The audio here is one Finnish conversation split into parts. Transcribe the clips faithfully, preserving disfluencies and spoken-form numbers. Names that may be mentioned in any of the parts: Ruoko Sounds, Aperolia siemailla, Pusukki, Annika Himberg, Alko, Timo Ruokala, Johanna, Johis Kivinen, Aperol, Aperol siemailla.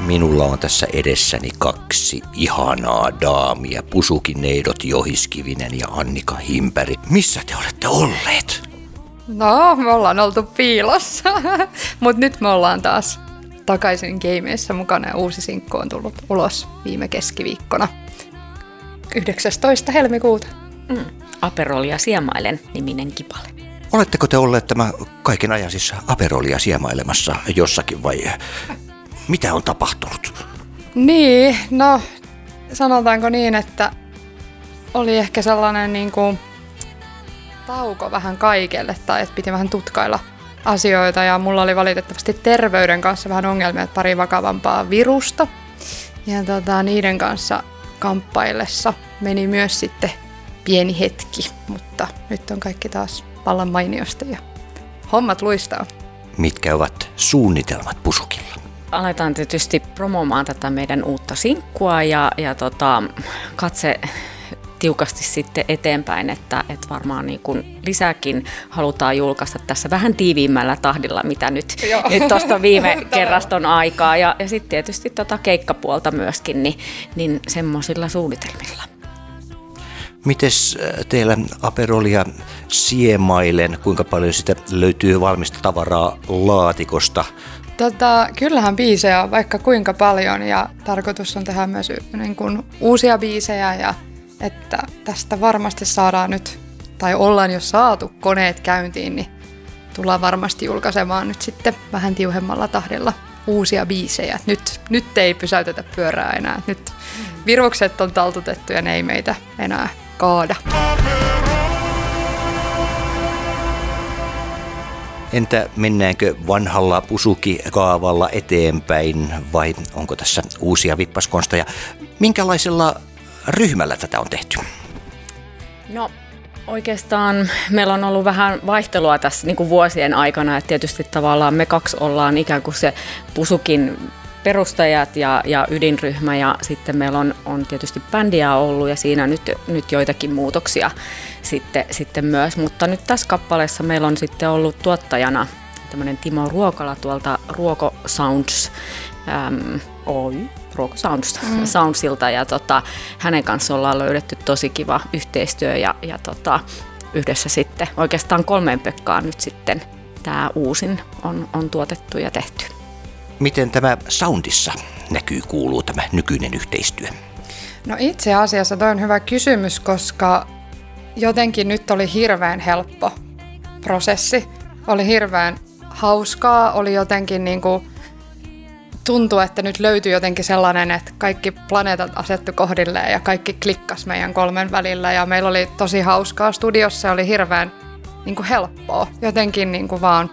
Minulla on tässä edessäni kaksi ihanaa daamia, Pusukin neidot Johis Kivinen ja Annika Himberg. Missä te olette olleet? No, me ollaan oltu piilossa, mutta nyt me ollaan taas takaisin gameissa mukana ja uusi sinkku on tullut ulos viime keskiviikkona yhdeksästoista helmikuuta. Mm. Aperolia siemaillen niminen kipale. Oletteko te olleet tämä kaiken ajan siis Aperolia siemailemassa jossakin vai mitä on tapahtunut? Niin, no sanotaanko niin, että oli ehkä sellainen niin kuin tauko vähän kaikelle tai että piti vähän tutkailla asioita ja mulla oli valitettavasti terveyden kanssa vähän ongelmia, että pari vakavampaa virusta ja tota, niiden kanssa kamppaillessa meni myös sitten pieni hetki, mutta nyt on kaikki taas vallan mainiosta ja hommat luistaa. Mitkä ovat suunnitelmat Pusukilla? Aletaan tietysti promomaan tätä meidän uutta sinkkua ja, ja tota, katse tiukasti sitten eteenpäin, että, että varmaan niin kuin lisääkin halutaan julkaista tässä vähän tiiviimmällä tahdilla, mitä nyt tuosta viime kerrasta on aikaa. Ja, ja sitten tietysti tota keikkapuolta myöskin, niin, niin semmoisilla suunnitelmilla. Mites teillä Aperolia siemailen, kuinka paljon sitä löytyy valmista tavaraa laatikosta? Tota, kyllähän biisejä on vaikka kuinka paljon ja tarkoitus on tehdä myös niin kuin uusia biisejä ja että tästä varmasti saadaan nyt, tai ollaan jo saatu koneet käyntiin, niin tullaan varmasti julkaisemaan nyt sitten vähän tiuhemmalla tahdilla uusia biisejä. Nyt, nyt ei pysäytetä pyörää enää. Nyt virukset on taltutettu ja ne ei meitä enää kaada. Entä mennäänkö vanhalla Pusuki-kaavalla eteenpäin vai onko tässä uusia vippaskonsteja? Minkälaisella ryhmällä tätä on tehty? No oikeastaan meillä on ollut vähän vaihtelua tässä niin kuin vuosien aikana, että tietysti tavallaan me kaksi ollaan ikään kuin se Pusukin perustajat ja, ja ydinryhmä ja sitten meillä on, on tietysti bändiä ollut ja siinä nyt, nyt joitakin muutoksia sitten, sitten myös, mutta nyt tässä kappaleessa meillä on sitten ollut tuottajana tämmöinen Timo Ruokala tuolta Ruoko Sounds äm, Oy. Ruoko Sounds, mm. Soundsilta ja tota, hänen kanssaan ollaan löydetty tosi kiva yhteistyö ja, ja tota, yhdessä sitten oikeastaan kolmeen pökkaan nyt sitten tämä uusin on, on tuotettu ja tehty. Miten tämä Soundissa näkyy, kuuluu tämä nykyinen yhteistyö? No itse asiassa toi on hyvä kysymys, koska jotenkin nyt oli hirveän helppo prosessi, oli hirveän hauskaa, oli jotenkin niinku tuntuu, että nyt löytyy jotenkin sellainen, että kaikki planeetat asettu kohdilleen ja kaikki klikkas meidän kolmen välillä ja meillä oli tosi hauskaa studiossa, oli hirveän niin kuin helppoa. Jotenkin niin kuin vaan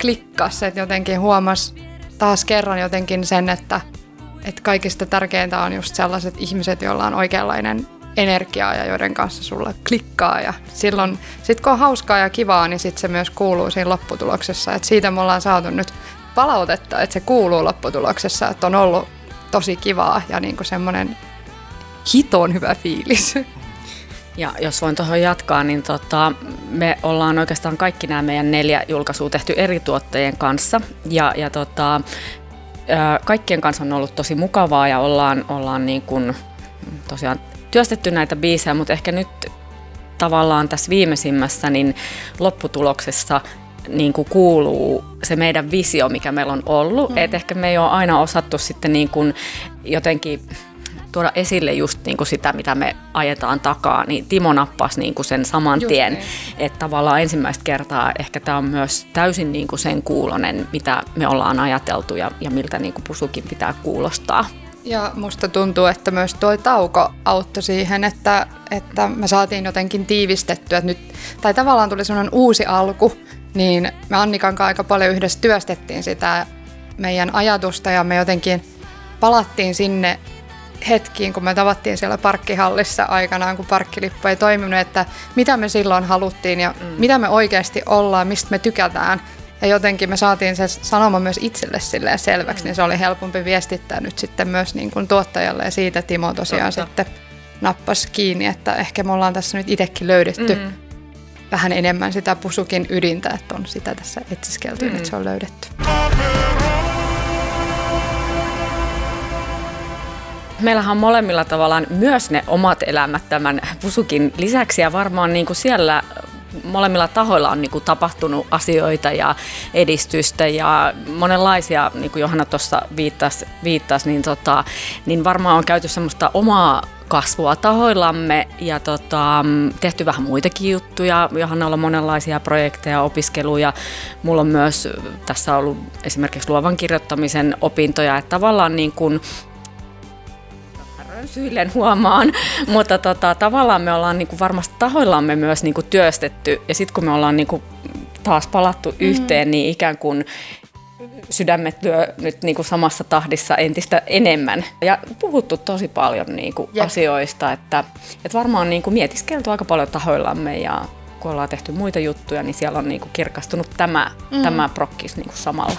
klikkas, että jotenkin huomasi taas kerran jotenkin sen, että, että kaikista tärkeintä on just sellaiset ihmiset, joilla on oikeanlainen energiaa ja joiden kanssa sulla klikkaa ja silloin, sit kun on hauskaa ja kivaa, niin sit se myös kuuluu siinä lopputuloksessa, että siitä me ollaan saatu nyt palautetta, että se kuuluu lopputuloksessa, että on ollut tosi kivaa ja niin kuin semmoinen hiton hyvä fiilis. Ja jos voin tuohon jatkaa, niin tota, me ollaan oikeastaan kaikki nämä meidän neljä julkaisua tehty eri tuottajien kanssa ja, ja tota, kaikkien kanssa on ollut tosi mukavaa ja ollaan, ollaan niin kuin tosiaan työstetty näitä biisejä, mutta ehkä nyt tavallaan tässä viimeisimmässä niin lopputuloksessa niin kuin kuuluu se meidän visio, mikä meillä on ollut. Mm. Et ehkä me ei ole aina osattu sitten niin kuin jotenkin tuoda esille just niin kuin sitä, mitä me ajetaan takaa. Niin Timo nappasi niin kuin sen saman just tien. Niin. Että tavallaan ensimmäistä kertaa ehkä tämä on myös täysin niin kuin sen kuulonen, mitä me ollaan ajateltu ja, ja miltä niin kuin Pusukin pitää kuulostaa. Ja musta tuntuu, että myös tuo tauko auttoi siihen, että, että me saatiin jotenkin tiivistettyä. Nyt, tai tavallaan tuli sellainen uusi alku. Niin me Annikan kanssa aika paljon yhdessä työstettiin sitä meidän ajatusta ja me jotenkin palattiin sinne hetkiin, kun me tavattiin siellä parkkihallissa aikanaan, kun parkkilippu ei toiminut, että mitä me silloin haluttiin ja mm. mitä me oikeasti ollaan, mistä me tykätään. Ja jotenkin me saatiin se sanoma myös itselle silleen selväksi, mm. niin se oli helpompi viestittää nyt sitten myös niin kuin tuottajalle ja siitä Timo tosiaan Totta. sitten nappasi kiinni, että ehkä me ollaan tässä nyt itsekin löydetty. Mm. Vähän enemmän sitä Pusukin ydintä, että on sitä tässä etsiskelty, mm. että se on löydetty. että meillähän on molemmilla tavallaan myös ne omat elämät tämän Pusukin lisäksi ja varmaan niin kuin siellä molemmilla tahoilla on niin kuin tapahtunut asioita ja edistystä ja monenlaisia, niin kuin Johanna tuossa viittasi, viittasi niin, tota, niin varmaan on käyty semmoista omaa kasvua tahoillamme ja tota, tehty vähän muitakin juttuja. Johannalla on monenlaisia projekteja, opiskeluja. Mulla on myös tässä ollut esimerkiksi luovan kirjoittamisen opintoja, että tavallaan niin kuin syillen huomaan, mutta tota, tavallaan me ollaan niinku varmasti tahoillamme myös niinku työstetty ja sitten kun me ollaan niinku taas palattu yhteen, mm. niin ikään kuin sydämet lyö nyt niinku samassa tahdissa entistä enemmän ja puhuttu tosi paljon niinku asioista, että et varmaan niinku mietiskeltu aika paljon tahoillamme ja kun ollaan tehty muita juttuja, niin siellä on niinku kirkastunut tämä, mm. tämä prokkis niinku samalla.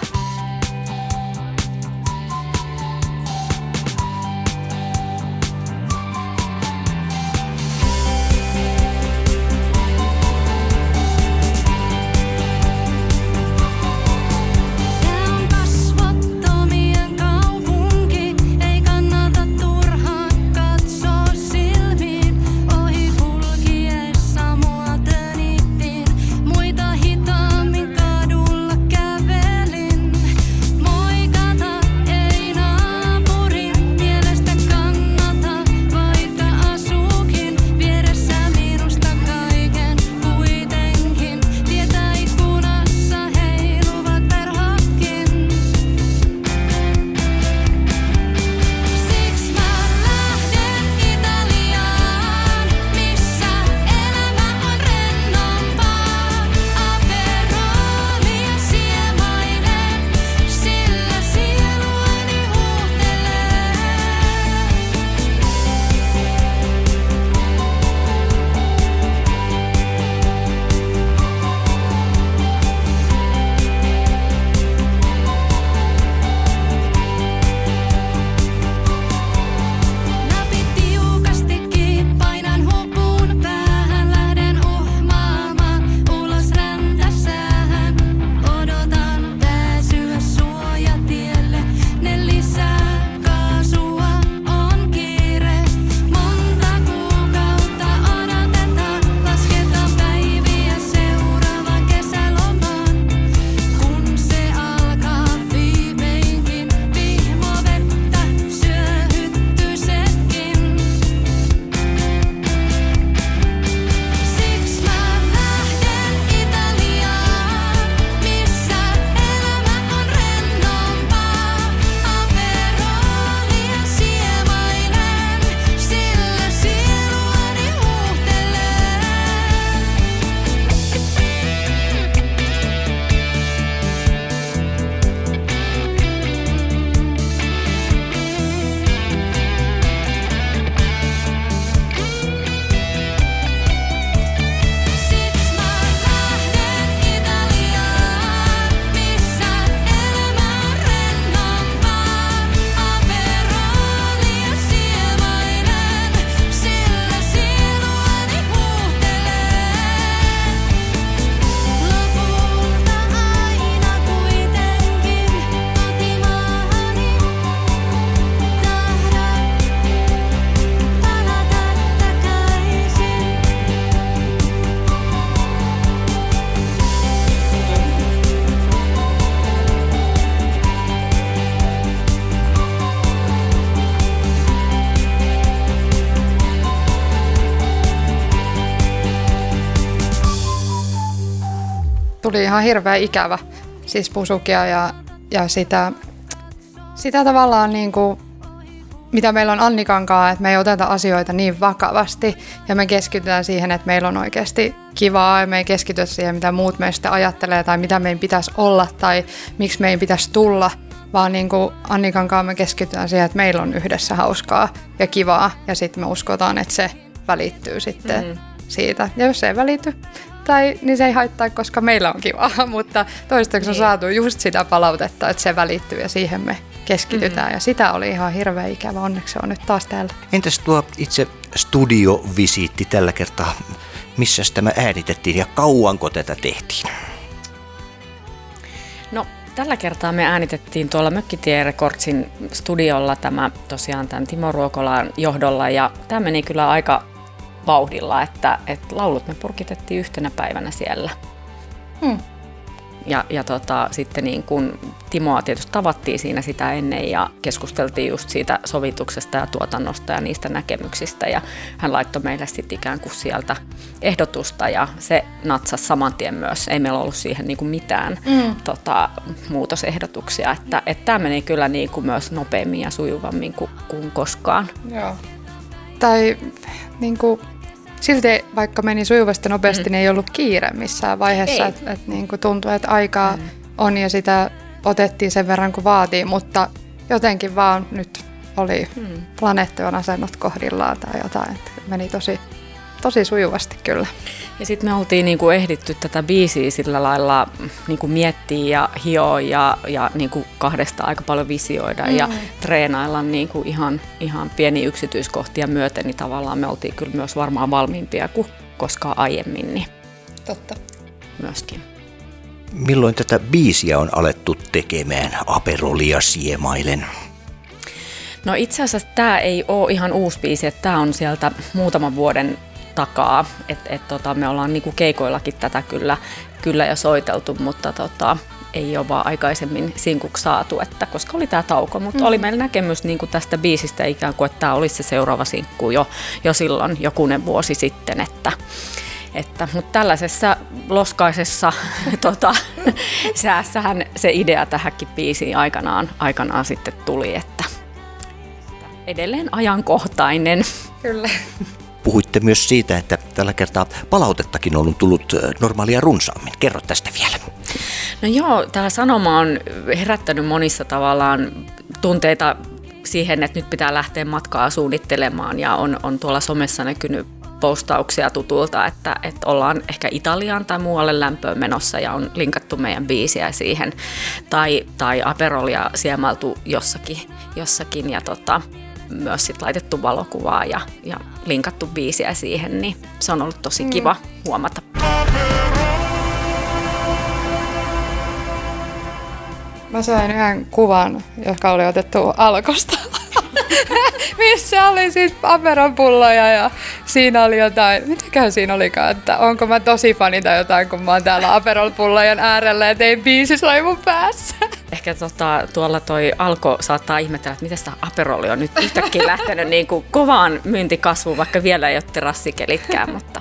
Tuli ihan hirveän ikävä, siis Pusukia ja, ja sitä, sitä tavallaan niin kuin, mitä meillä on Annikan kanssa, että me ei oteta asioita niin vakavasti ja me keskitytään siihen, että meillä on oikeasti kivaa ja me ei keskitytä siihen, mitä muut meistä ajattelee tai mitä meidän pitäisi olla tai miksi meidän pitäisi tulla, vaan niin kuin Annikan kanssa me keskitytään siihen, että meillä on yhdessä hauskaa ja kivaa ja sitten me uskotaan, että se välittyy sitten mm-hmm. siitä ja jos se ei välity, tai niin se ei haittaa, koska meillä on kivaa, mutta toistaiseksi on saatu just sitä palautetta, että se välittyy ja siihen me keskitytään. Mm-hmm. Ja sitä oli ihan hirveä ikävä, onneksi se on nyt taas täällä. Entäs tuo itse studiovisiitti tällä kertaa? Missäs tämä äänitettiin ja kauanko tätä tehtiin? No Tällä kertaa me äänitettiin tuolla Mökkitie rekordsin studiolla tämä tosiaan tämän Timo Ruokolan johdolla ja tämä meni kyllä aika vauhdilla, että, että laulut me purkitettiin yhtenä päivänä siellä. Hmm. Ja, ja tota, sitten niin kun Timoa tietysti tavattiin siinä sitä ennen ja keskusteltiin just siitä sovituksesta ja tuotannosta ja niistä näkemyksistä. Ja hän laittoi meille sitten ikään kuin sieltä ehdotusta ja se natsasi saman tien myös. Ei meillä ollut siihen niin kuin mitään mm. tota, muutosehdotuksia. Että, että tämä meni kyllä niin kuin myös nopeammin ja sujuvammin kuin, kuin koskaan. Joo. Tai niin kuin... Silti vaikka meni sujuvasti nopeasti, mm. niin ei ollut kiire missään vaiheessa. Et, et, niin kuin tuntui, että aikaa mm. on ja sitä otettiin sen verran kuin vaatii, mutta jotenkin vaan nyt oli mm. planeettojen asennot kohdillaan tai jotain. Et meni tosi, tosi sujuvasti kyllä. Ja sitten me oltiin niinku ehditty tätä biisiä sillä lailla niinku miettiä ja hioa ja, ja niinku kahdesta aika paljon visioida mm. ja treenailla niinku ihan, ihan pieniä yksityiskohtia myöten, niin tavallaan me oltiin kyllä myös varmaan valmiimpia kuin koskaan aiemmin. Niin totta. Myöskin. Milloin tätä biisiä on alettu tekemään Aperolia siemailen? No itse asiassa tämä ei ole ihan uusi biisi, että tämä on sieltä muutaman vuoden takaa, että et, tota, me ollaan niinku keikoillakin tätä kyllä, kyllä jo soiteltu, mutta tota, ei ole vaan aikaisemmin sinkuksi saatu, että, koska oli tämä tauko, mutta mm. oli meillä näkemys niinku tästä biisistä ikään kuin, että tämä olisi se seuraava sinkku jo, jo silloin jokunen vuosi sitten, että, että, mutta tällaisessa loskaisessa tota, säässähän se idea tähänkin biisiin aikanaan, aikanaan sitten tuli, että edelleen ajankohtainen. Kyllä. Puhuitte myös siitä, että tällä kertaa palautettakin on tullut normaalia runsaammin. Kerro tästä vielä. No joo, tämä sanoma on herättänyt monissa tavallaan tunteita siihen, että nyt pitää lähteä matkaa suunnittelemaan ja on, on tuolla somessa näkynyt postauksia tutulta, että, että ollaan ehkä Italiaan tai muualle lämpöön menossa ja on linkattu meidän biisiä siihen tai, tai Aperolia siemaltu jossakin, jossakin ja tota... myös sit laitettu valokuvaa ja, ja linkattu biisiä siihen, niin se on ollut tosi kiva mm. huomata. Mä sain yhden kuvan, joka oli otettu Alkosta, missä oli siis aperonpulloja ja siinä oli jotain, mitäköhän siinä olikaan, että onko mä tosi fani tai jotain, kun mä oon täällä aperonpullojen äärellä ja tein biisi soi mun päässä. Ehkä tota, tuolla toi Alko saattaa ihmetellä, että miten sitä Aperoli on nyt yhtäkkiä lähtenyt niin kuin kovaan myyntikasvuun, vaikka vielä ei ole terassikelikään, mutta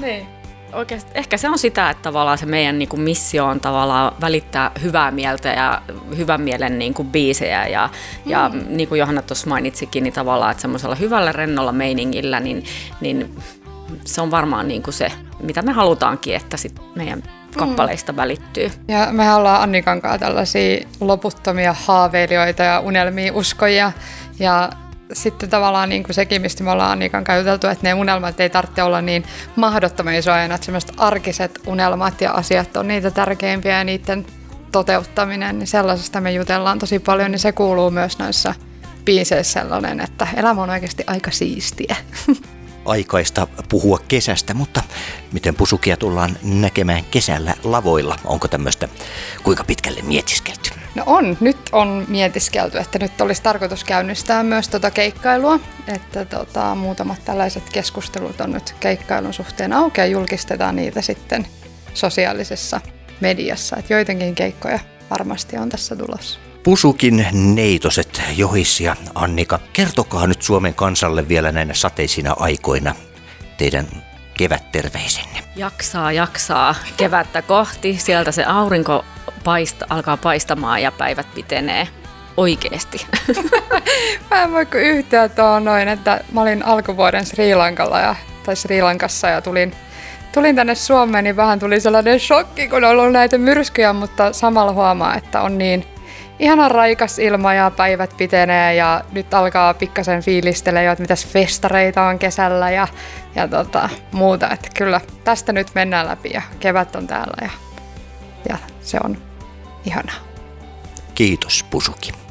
niin. Oikeastaan, ehkä se on sitä, että tavallaan se meidän niin kuin missio on tavallaan välittää hyvää mieltä ja hyvän mielen niin kuin biisejä ja, mm. ja niin kuin Johanna tuossa mainitsikin, niin tavallaan, että semmoisella hyvällä rennolla meiningillä, niin, niin se on varmaan niin kuin se, mitä me halutaankin, että sit meidän kappaleista välittyy. Ja mehän ollaan Annikan kanssa tällaisia loputtomia haaveilijoita ja unelmia uskoja. Ja sitten tavallaan niin kuin sekin, mistä me ollaan Annikan kanssa juteltu, että ne unelmat ei tarvitse olla niin mahdottomia isoja, että sellaiset arkiset unelmat ja asiat on niitä tärkeimpiä ja niiden toteuttaminen, niin sellaisesta me jutellaan tosi paljon, niin se kuuluu myös noissa biiseissä sellainen, että elämä on oikeasti aika siistiä. Aikaista puhua kesästä, mutta miten Pusukia tullaan näkemään kesällä lavoilla? Onko tämmöistä kuinka pitkälle mietiskelty? No on, nyt on mietiskelty, että nyt olisi tarkoitus käynnistää myös tuota keikkailua, että tota, muutamat tällaiset keskustelut on nyt keikkailun suhteen auki ja julkistetaan niitä sitten sosiaalisessa mediassa, että joitakin keikkoja varmasti on tässä tulossa. Pusukin neitoset Johis ja Annika, kertokaa nyt Suomen kansalle vielä näinä sateisina aikoina teidän kevätterveisenne. Jaksaa, jaksaa kevättä kohti. Sieltä se aurinko paista, alkaa paistamaan ja päivät pitenee oikeesti. Mä en voi kuin yhtyä tuohon noin, että mä olin alkuvuoden Sri Lankalla ja, tai Sri Lankassa ja tulin Tulin tänne Suomeen, niin vähän tuli sellainen shokki, kun on ollut näitä myrskyjä, mutta samalla huomaa, että on niin ihanan raikas ilma ja päivät pitenee ja nyt alkaa pikkasen fiilistelemaan jo, että mitäs festareita on kesällä ja, ja tota, muuta. Että kyllä tästä nyt mennään läpi ja kevät on täällä ja, ja se on ihanaa. Kiitos Pusuki.